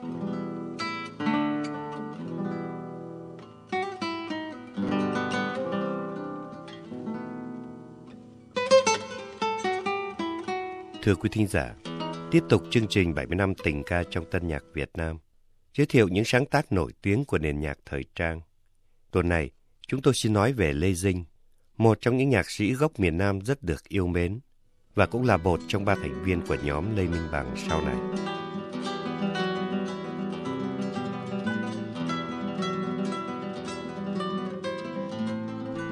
Thưa quý thính giả, tiếp tục chương trình 70 năm tình ca trong tân nhạc Việt Nam, giới thiệu những sáng tác nổi tiếng của nền nhạc thời trang. Tuần này, chúng tôi xin nói về Lê Dinh, một trong những nhạc sĩ gốc miền Nam rất được yêu mến, và cũng là một trong 3 thành viên của nhóm Lê Minh Bằng sau này.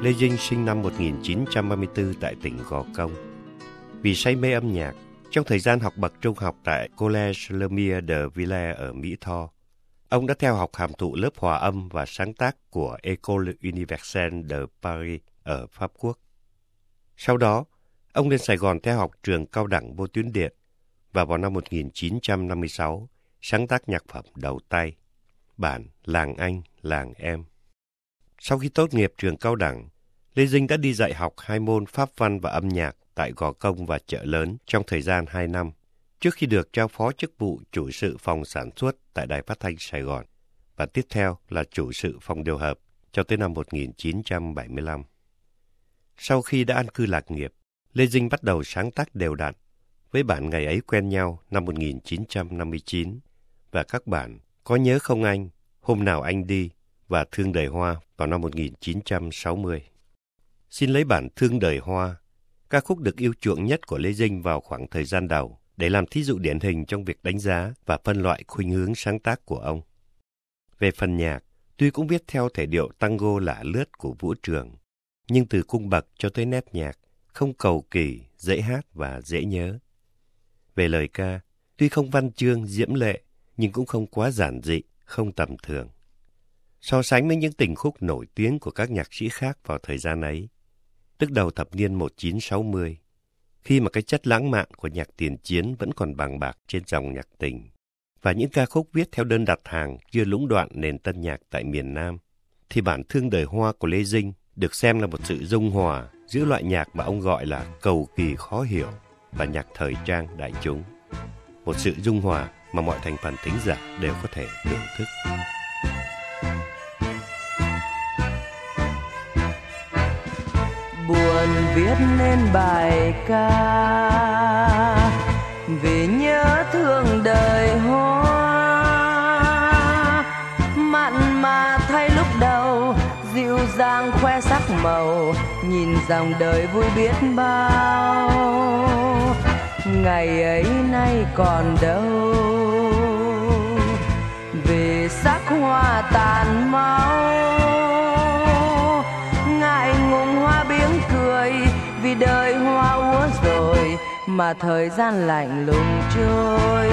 Lê Dinh sinh năm 1934 tại tỉnh Gò Công. Vì say mê âm nhạc, trong thời gian học bậc trung học tại Collège Lemire de Villers ở Mỹ Tho, ông đã theo học hàm thụ lớp hòa âm và sáng tác của École Universelle de Paris ở Pháp Quốc. Sau đó, ông lên Sài Gòn theo học trường cao đẳng vô tuyến điện và vào năm 1956 sáng tác nhạc phẩm đầu tay, bản Làng Anh, Làng Em. Sau khi tốt nghiệp trường cao đẳng, Lê Dinh đã đi dạy học hai môn Pháp Văn và âm nhạc tại Gò Công và Chợ Lớn trong thời gian 2 năm, trước khi được trao phó chức vụ chủ sự phòng sản xuất tại Đài Phát Thanh Sài Gòn, và tiếp theo là chủ sự phòng điều hợp cho tới năm 1975. Sau khi đã an cư lạc nghiệp, Lê Dinh bắt đầu sáng tác đều đặn với bản Ngày ấy quen nhau năm 1959 và các bản Có nhớ không anh, Hôm nào anh đi và Thương đời hoa vào năm 1960. Xin lấy bản Thương đời hoa, ca khúc được yêu chuộng nhất của Lê Dinh vào khoảng thời gian đầu, để làm thí dụ điển hình trong việc đánh giá và phân loại khuynh hướng sáng tác của ông. Về phần nhạc, tuy cũng viết theo thể điệu tango lả lướt của Vũ Trường, nhưng từ cung bậc cho tới nét nhạc không cầu kỳ, dễ hát và dễ nhớ. Về lời ca, tuy không văn chương diễm lệ, nhưng cũng không quá giản dị, không tầm thường. So sánh với những tình khúc nổi tiếng của các nhạc sĩ khác vào thời gian ấy, tức đầu thập niên 1960, khi mà cái chất lãng mạn của nhạc tiền chiến vẫn còn bằng bạc trên dòng nhạc tình, và những ca khúc viết theo đơn đặt hàng chưa lũng đoạn nền tân nhạc tại miền Nam, thì bản Thương đời hoa của Lê Dinh được xem là một sự dung hòa giữa loại nhạc mà ông gọi là cầu kỳ khó hiểu và nhạc thời trang đại chúng. Một sự dung hòa mà mọi thành phần thính giả đều có thể thưởng thức. Buồn viết nên bài ca vì nhớ thương đời hoa, mặn mà thay lúc đầu, dịu dàng khoe sắc màu, nhìn dòng đời vui biết bao. Ngày ấy nay còn đâu, vì sắc hoa tàn mau, ngại ngùng hoa biếng cười, vì đời hoa úa rồi mà thời gian lạnh lùng trôi.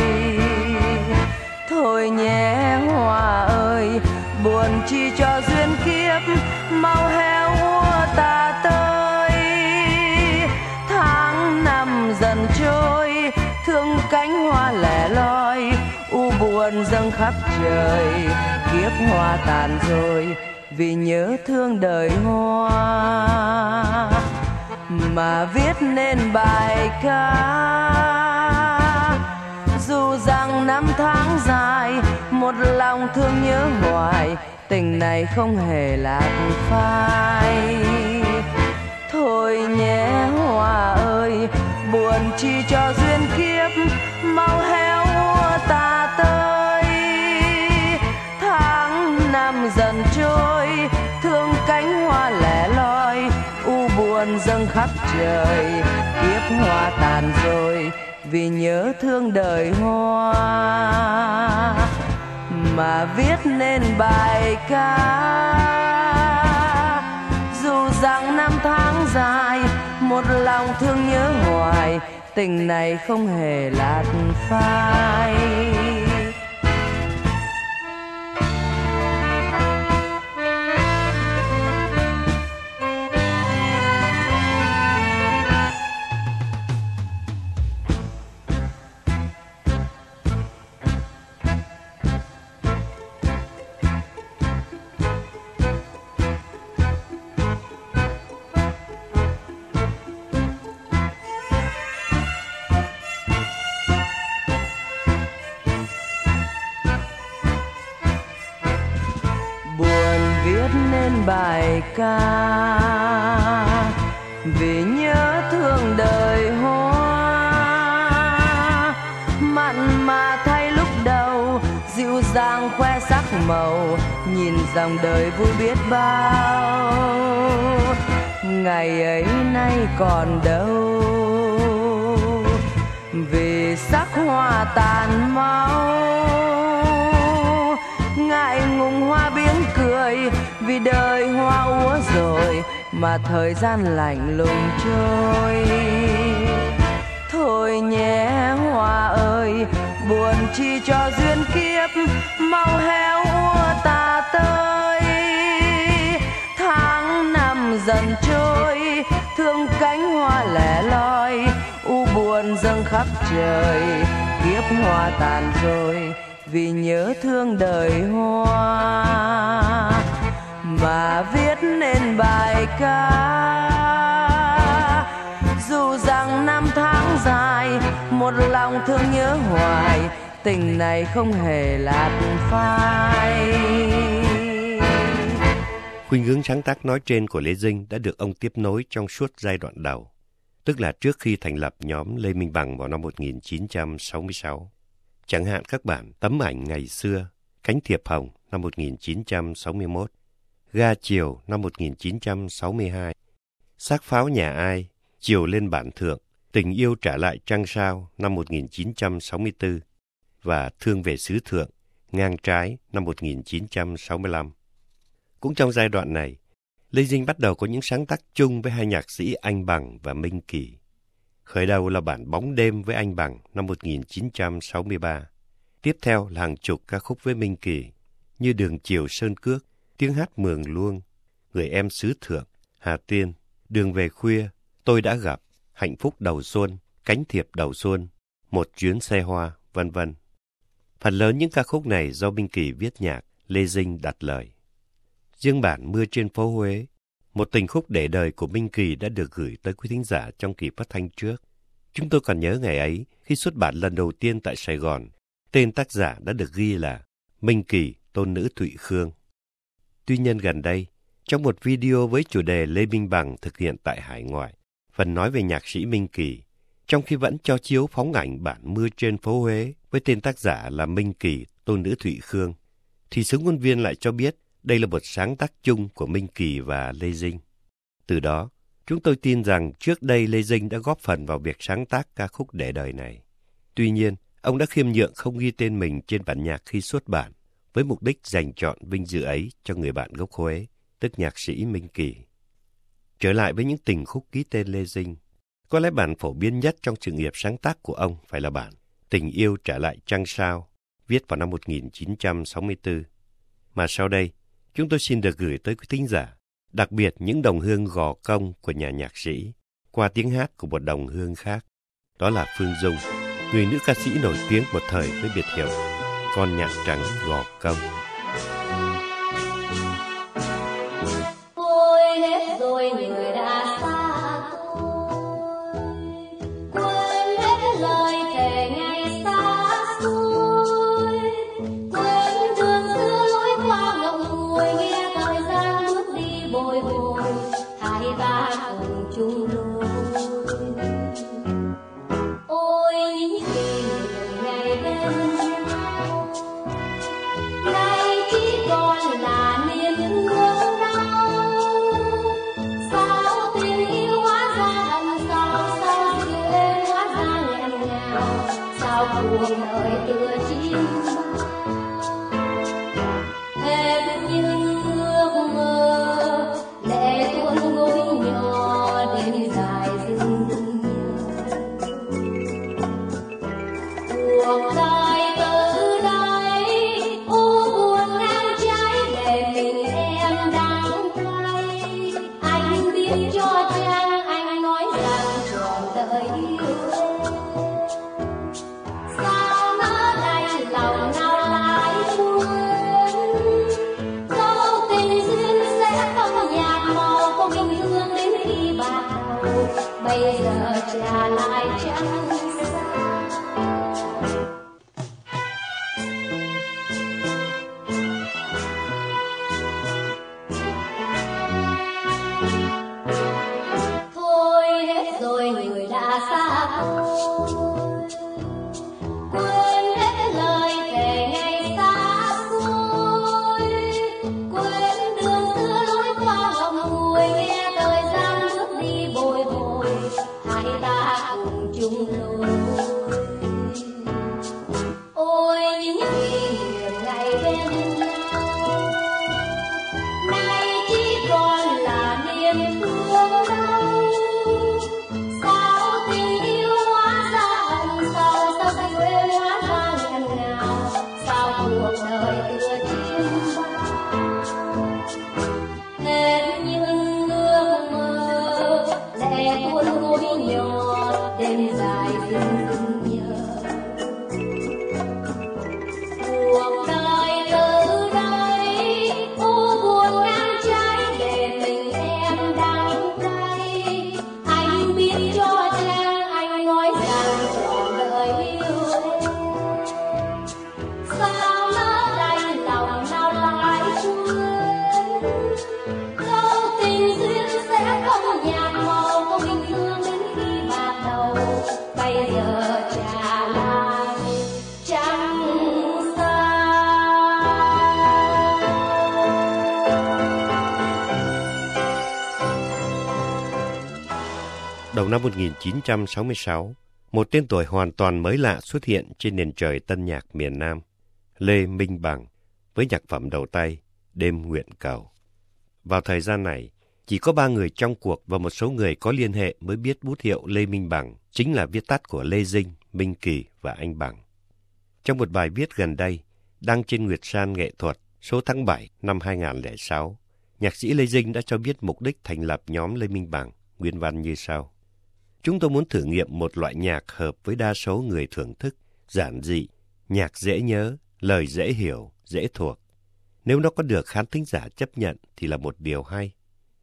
Thôi nhé hoa ơi, buồn chi cho duyên kiếp, mau héo úa ta tới. Tháng năm dần trôi, thương cánh hoa lẻ loi, u buồn dâng khắp trời, kiếp hoa tàn rồi, vì nhớ thương đời hoa mà viết nên bài ca. Dù rằng năm tháng dài, một lòng thương nhớ hoài, tình này không hề lạc phai. Thôi nhé hoa ơi, buồn chi cho duyên kiếp, mau héo úa ta tới. Tháng năm dần trôi, thương cánh hoa lẻ loi, u buồn dâng khắp trời, kiếp hoa tàn rồi, vì nhớ thương đời hoa mà viết nên bài ca. Dù rằng năm tháng dài, một lòng thương nhớ hoài, tình này không hề lạc phai. viết nên bài ca vì nhớ thương đời hoa. Mặn mà thay lúc đầu, dịu dàng khoe sắc màu, nhìn dòng đời vui biết bao. Ngày ấy nay còn đâu, vì sắc hoa tàn mau. Ngại ngùng hoa biếng cười, vì đời hoa úa rồi mà thời gian lạnh lùng trôi. Thôi nhé hoa ơi, buồn chi cho duyên kiếp, mau héo úa ta tới. Tháng năm dần trôi, thương cánh hoa lẻ loi, u buồn dâng khắp trời. Kiếp hoa tàn rồi, vì nhớ thương đời hoa mà viết nên bài ca. Dù rằng năm tháng dài, một lòng thương nhớ hoài, tình này không hề lạc phai. Khuynh hướng sáng tác nói trên của Lê Dinh đã được ông tiếp nối trong suốt giai đoạn đầu, tức là trước khi thành lập nhóm Lê Minh Bằng vào năm 1966. Chẳng hạn các bản Tấm ảnh ngày xưa, Cánh thiệp hồng năm 1961, Ga chiều năm 1962, Xác pháo nhà ai, Chiều lên bản thượng, Tình yêu trả lại trăng sao năm 1964 và Thương về xứ thượng, Ngang trái năm 1965. Cũng trong giai đoạn này, Lê Dinh bắt đầu có những sáng tác chung với hai nhạc sĩ Anh Bằng và Minh Kỳ. Khởi đầu là bản Bóng đêm với Anh Bằng năm 1963. Tiếp theo là hàng chục ca khúc với Minh Kỳ như Đường chiều sơn cước, Tiếng hát mường luông, Người em xứ thượng, Hà Tiên, Đường về khuya, Tôi đã gặp, Hạnh phúc đầu xuân, Cánh thiệp đầu xuân, Một chuyến xe hoa, vân vân. Phần lớn những ca khúc này do Minh Kỳ viết nhạc, Lê Dinh đặt lời. Riêng bản Mưa trên phố Huế, một tình khúc để đời của Minh Kỳ đã được gửi tới quý thính giả trong kỳ phát thanh trước. Chúng tôi còn nhớ ngày ấy, khi xuất bản lần đầu tiên tại Sài Gòn, tên tác giả đã được ghi là Minh Kỳ, Tôn Nữ Thụy Khương. Tuy nhiên gần đây, trong một video với chủ đề Lê Minh Bằng thực hiện tại hải ngoại, phần nói về nhạc sĩ Minh Kỳ, trong khi vẫn cho chiếu phóng ảnh bản Mưa trên phố Huế với tên tác giả là Minh Kỳ, Tôn Nữ Thụy Khương, thì sướng ngôn viên lại cho biết đây là một sáng tác chung của Minh Kỳ và Lê Dinh. Từ đó, chúng tôi tin rằng trước đây Lê Dinh đã góp phần vào việc sáng tác ca khúc để đời này. Tuy nhiên, ông đã khiêm nhượng không ghi tên mình trên bản nhạc khi xuất bản, với mục đích dành trọn vinh dự ấy cho người bạn gốc Huế, tức nhạc sĩ Minh Kỳ. Trở lại với những tình khúc ký tên Lê Dinh, có lẽ bản phổ biến nhất trong sự nghiệp sáng tác của ông phải là bản Tình yêu trả lại trăng sao, viết vào năm 1964. Mà sau đây, chúng tôi xin được gửi tới quý thính giả, đặc biệt những đồng hương gò công của nhà nhạc sĩ, qua tiếng hát của một đồng hương khác, đó là Phương Dung, người nữ ca sĩ nổi tiếng một thời với biệt hiệu Con nhạc trắng gò công. Ôi hết rồi người đã xa tôi, quên hết lời thề ngày xa xôi, quên đường xưa lối qua ngọc ngùi, nghe thời gian bước đi bồi hồi, hai ta cùng chung đôi. Ôi những gì ngày bên buồn đời tựa chim thêm những ước mơ để tuôn gối nhỏ đêm dài dừng cuộc đời từ đây ô buồn ngang trái để mình em đang quay. Anh viết cho Trang, anh nói rằng trọn đời yêu. Bây giờ trả lại trăng sao. Đầu năm 1966, một tên tuổi hoàn toàn mới lạ xuất hiện trên nền trời tân nhạc miền Nam, Lê Minh Bằng, với nhạc phẩm đầu tay Đêm Nguyện Cầu. Vào thời gian này, chỉ có 3 người trong cuộc và một số người có liên hệ mới biết bút hiệu Lê Minh Bằng chính là viết tắt của Lê Dinh, Minh Kỳ và anh Bằng. Trong một bài viết gần đây, đăng trên Nguyệt San Nghệ Thuật số tháng 7 năm 2006, nhạc sĩ Lê Dinh đã cho biết mục đích thành lập nhóm Lê Minh Bằng, nguyên văn như sau. Chúng tôi muốn thử nghiệm một loại nhạc hợp với đa số người thưởng thức, giản dị, nhạc dễ nhớ, lời dễ hiểu, dễ thuộc. Nếu nó có được khán thính giả chấp nhận thì là một điều hay.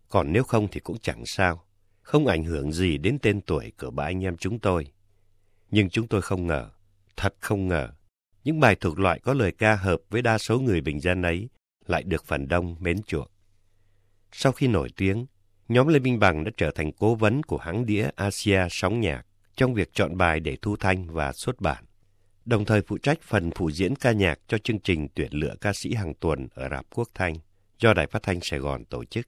Còn nếu không thì cũng chẳng sao, không ảnh hưởng gì đến tên tuổi của ba anh em chúng tôi. Nhưng chúng tôi không ngờ, thật không ngờ, những bài thuộc loại có lời ca hợp với đa số người bình dân ấy lại được phần đông mến chuộng. Sau khi nổi tiếng, nhóm Lê Minh Bằng đã trở thành cố vấn của hãng đĩa Asia Sóng Nhạc trong việc chọn bài để thu thanh và xuất bản, đồng thời phụ trách phần phụ diễn ca nhạc cho chương trình tuyển lựa ca sĩ hàng tuần ở Rạp Quốc Thanh do Đài Phát Thanh Sài Gòn tổ chức.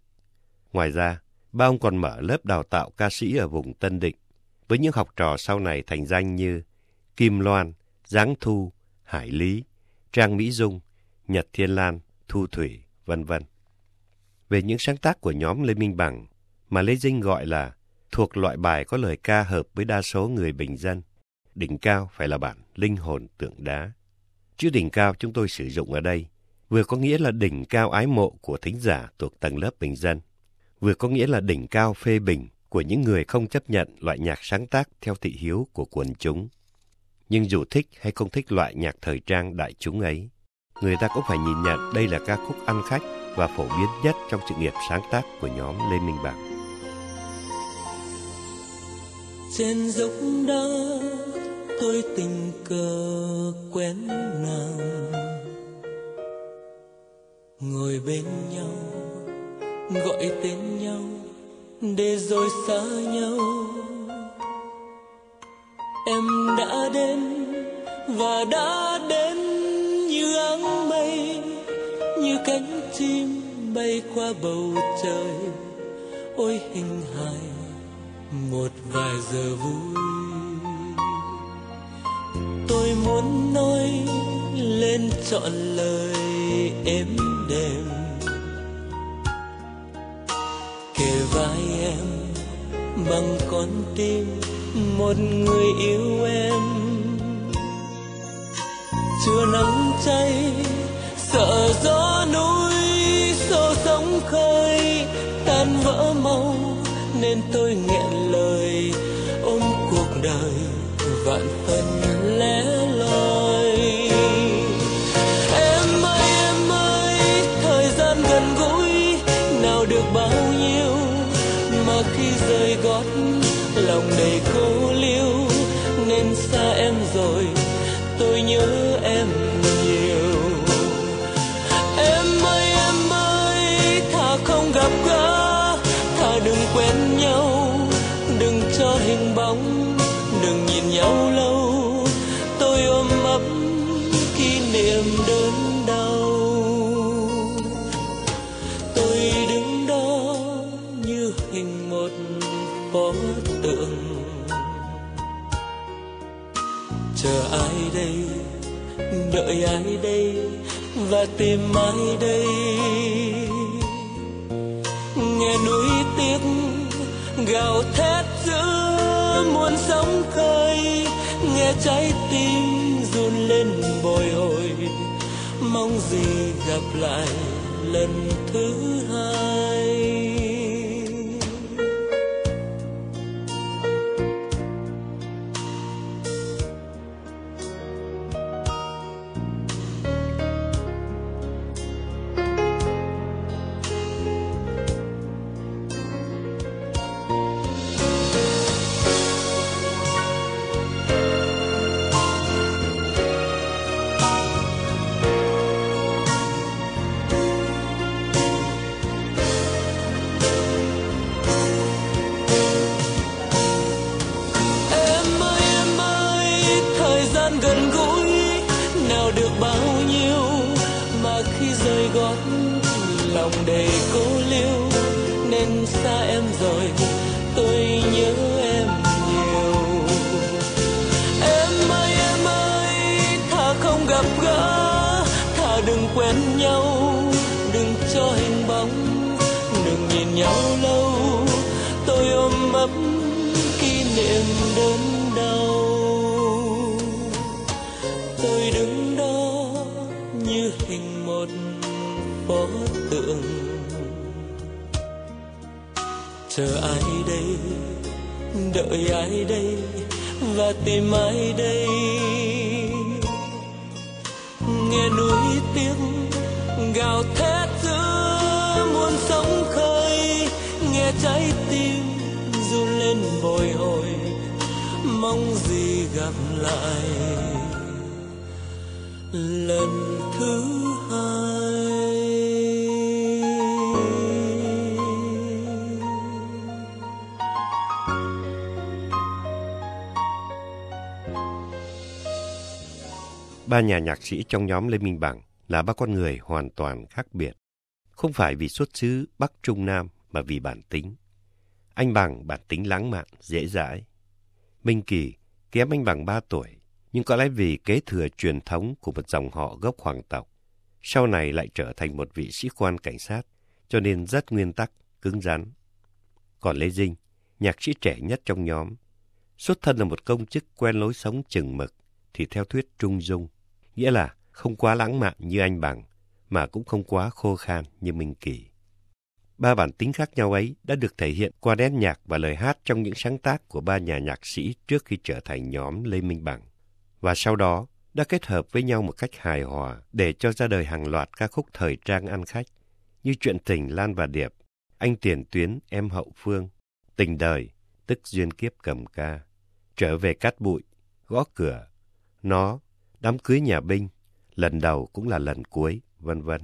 Ngoài ra, ba ông còn mở lớp đào tạo ca sĩ ở vùng Tân Định, với những học trò sau này thành danh như Kim Loan, Giáng Thu, Hải Lý, Trang Mỹ Dung, Nhật Thiên Lan, Thu Thủy, v.v. Về những sáng tác của nhóm Lê Minh Bằng, mà Lê Dinh gọi là thuộc loại bài có lời ca hợp với đa số người bình dân, đỉnh cao phải là bản Linh Hồn Tượng Đá. Chữ đỉnh cao chúng tôi sử dụng ở đây vừa có nghĩa là đỉnh cao ái mộ của thính giả thuộc tầng lớp bình dân, vừa có nghĩa là đỉnh cao phê bình của những người không chấp nhận loại nhạc sáng tác theo thị hiếu của quần chúng. Nhưng dù thích hay không thích loại nhạc thời trang đại chúng ấy, người ta cũng phải nhìn nhận đây là ca khúc ăn khách và phổ biến nhất trong sự nghiệp sáng tác của nhóm Lê Minh Bằng. Trên dốc đá tôi tình cờ quen nàng, ngồi bên nhau, gọi tên nhau để rồi xa nhau. Em đã đến và đã đến như áng mây, như cánh chim bay qua bầu trời. Ôi hình hài một vài giờ vui, tôi muốn nói lên trọn lời êm đềm, kề vai em bằng con tim một người yêu em. Chưa nắng cháy sợ gió núi xô sóng khơi tan vỡ mau, nên tôi nghẹn lời ôm cuộc đời vạn phần lẻ loi. Em ơi, thời gian gần gũi nào được bao nhiêu, mà khi rời gót lòng đầy cô liêu, nên xa em rồi tôi nhớ em nhiều. Em ơi, thà không gặp gỡ, thà đừng quen nhau, đừng cho hình bóng, đừng nhìn nhau lâu, tôi ôm ấp kỷ niệm đớn đau. Tôi đứng đó như hình một pho tượng, chờ ai đây, đợi ai đây và tìm ai đây. Nghe núi tiếc gào thét giữa muôn sóng khơi, nghe trái tim run lên bồi hồi, mong gì gặp lại lần thứ hai. Để cô liêu nên xa em rồi tôi nhớ em. đừng quên nhau, đừng cho hình bóng, đừng nhìn nhau lâu, tôi ôm ấp kỷ niệm đớn đau. Tôi đứng đó như hình một pho tượng, chờ ai đây, đợi ai đây và tìm ai đây. Nghe núi tiếng gào thét giữa muôn sóng khơi, nghe trái tim run lên bồi hồi, mong gì gặp lại lần thứ hai. Ba nhà nhạc sĩ trong nhóm Lê Minh Bằng là ba con người hoàn toàn khác biệt. Không phải vì xuất xứ Bắc Trung Nam mà vì bản tính. Anh Bằng bản tính lãng mạn, dễ dãi. Minh Kỳ kém anh Bằng 3 tuổi, nhưng có lẽ vì kế thừa truyền thống của một dòng họ gốc hoàng tộc. Sau này lại trở thành một vị sĩ quan cảnh sát, cho nên rất nguyên tắc, cứng rắn. Còn Lê Dinh, nhạc sĩ trẻ nhất trong nhóm, xuất thân là một công chức quen lối sống chừng mực, thì theo thuyết trung dung, nghĩa là không quá lãng mạn như anh Bằng, mà cũng không quá khô khan như Minh Kỳ. Ba bản tính khác nhau ấy đã được thể hiện qua nét nhạc và lời hát trong những sáng tác của ba nhà nhạc sĩ trước khi trở thành nhóm Lê Minh Bằng, và sau đó đã kết hợp với nhau một cách hài hòa để cho ra đời hàng loạt ca khúc thời trang ăn khách như Chuyện tình Lan và Điệp, Anh tiền tuyến em hậu phương, Tình đời tức Duyên kiếp cầm ca, Trở về cát bụi, Gõ cửa, Nó, Đám cưới nhà binh, Lần đầu cũng là lần cuối, vân vân.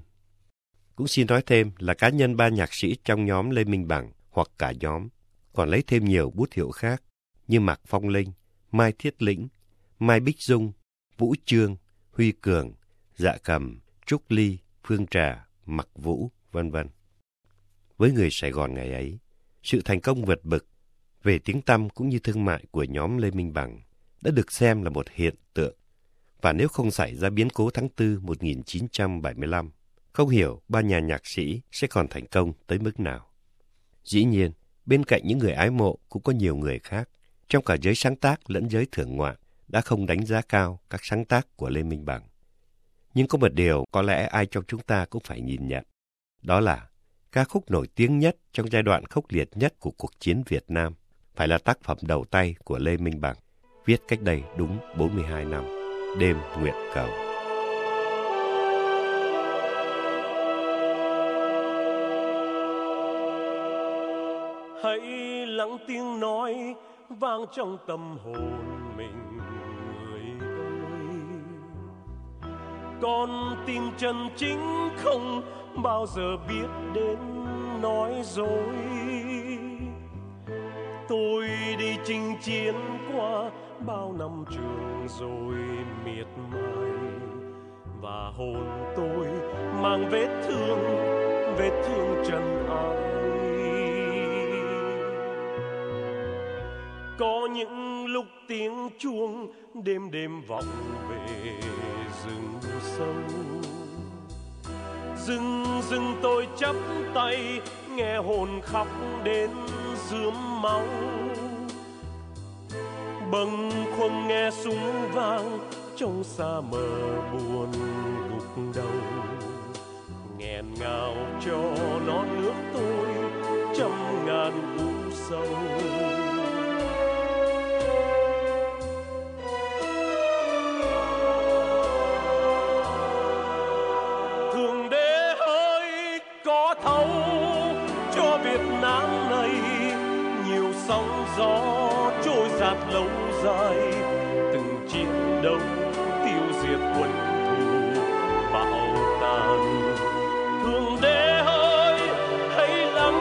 Cũng xin nói thêm là cá nhân ba nhạc sĩ trong nhóm Lê Minh Bằng hoặc cả nhóm còn lấy thêm nhiều bút hiệu khác như Mạc Phong Linh, Mai Thiết Lĩnh, Mai Bích Dung, Vũ Trương, Huy Cường, Dạ Cầm, Trúc Ly, Phương Trà, Mặc Vũ, vân vân. Với người Sài Gòn ngày ấy, sự thành công vượt bực về tiếng tăm cũng như thương mại của nhóm Lê Minh Bằng đã được xem là một hiện tượng. Và nếu không xảy ra biến cố tháng 4 1975, không hiểu ba nhà nhạc sĩ sẽ còn thành công tới mức nào. Dĩ nhiên, bên cạnh những người ái mộ cũng có nhiều người khác, trong cả giới sáng tác lẫn giới thưởng ngoạn, đã không đánh giá cao các sáng tác của Lê Minh Bằng. Nhưng có một điều có lẽ ai trong chúng ta cũng phải nhìn nhận, đó là ca khúc nổi tiếng nhất trong giai đoạn khốc liệt nhất của cuộc chiến Việt Nam phải là tác phẩm đầu tay của Lê Minh Bằng, viết cách đây đúng 42 năm, Đêm Nguyện Cầu. Hãy lắng tiếng nói vang trong tâm hồn mình, người ơi. Con tim chân chính không bao giờ biết đến nói dối. Tôi đi chinh chiến qua bao năm trường rồi miệt mài, và hồn tôi mang vết thương trần ai. Có những lúc tiếng chuông đêm đêm vọng về rừng sâu, rừng tôi chắp tay nghe hồn khóc đến rướm máu. Bâng khuâng nghe súng vang trong xa mờ buồn gục đầu, nghẹn ngào cho non nước tôi trăm ngàn u sầu. Thượng đế ơi có thấu cho Việt Nam này nhiều sóng gió trôi dạt lâu dài, từng chiến đấu tiêu diệt quân thù bão tàn. Thượng đế ơi hãy lắng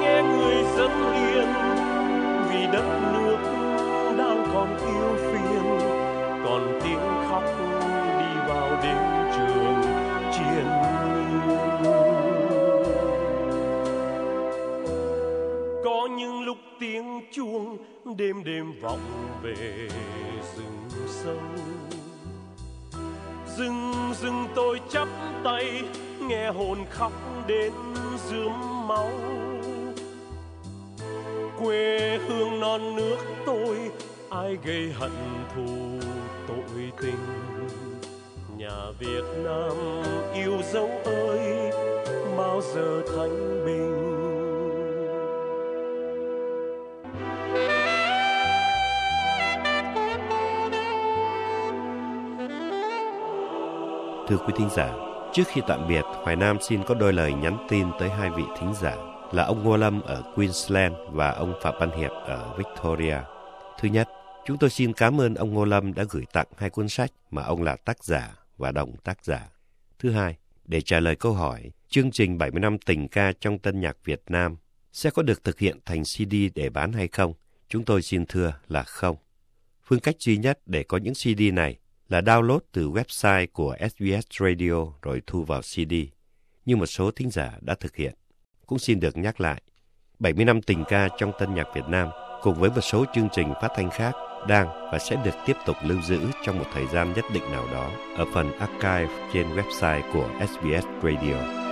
nghe người dân hiền, vì đất nước đang còn yêu phiền, còn tiếng khóc đi vào đêm trường chiến. Có những lúc tiếng chuông đêm đêm vọng về rừng sâu, Dừng dừng tôi chắp tay, nghe hồn khóc đến rướm máu. Quê hương non nước tôi, ai gây hận thù tội tình. Nhà Việt Nam yêu dấu ơi, bao giờ thanh bình. Thưa quý thính giả, trước khi tạm biệt, Hoài Nam xin có đôi lời nhắn tin tới hai vị thính giả là ông Ngô Lâm ở Queensland và ông Phạm Văn Hiệp ở Victoria. Thứ nhất, chúng tôi xin cảm ơn ông Ngô Lâm đã gửi tặng hai cuốn sách mà ông là tác giả và đồng tác giả. Thứ hai, để trả lời câu hỏi, chương trình 70 năm tình ca trong tân nhạc Việt Nam sẽ có được thực hiện thành CD để bán hay không? Chúng tôi xin thưa là không. Phương cách duy nhất để có những CD này là download từ website của SBS Radio rồi thu vào CD, như một số thính giả đã thực hiện. Cũng xin được nhắc lại, 70 năm tình ca trong tân nhạc Việt Nam cùng với một số chương trình phát thanh khác đang và sẽ được tiếp tục lưu giữ trong một thời gian nhất định nào đó ở phần archive trên website của SBS Radio.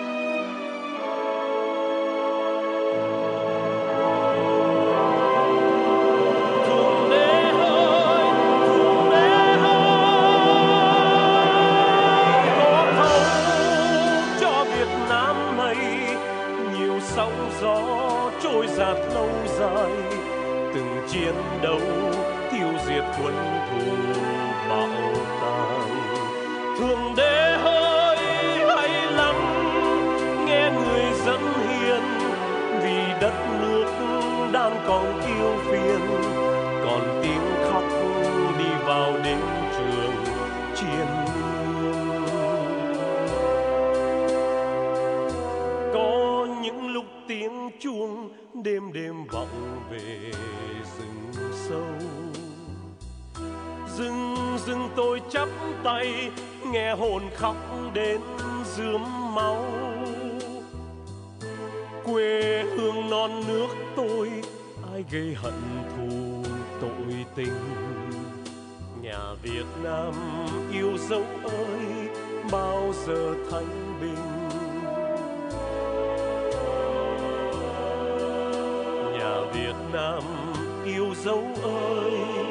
Việt Nam yêu dấu ơi.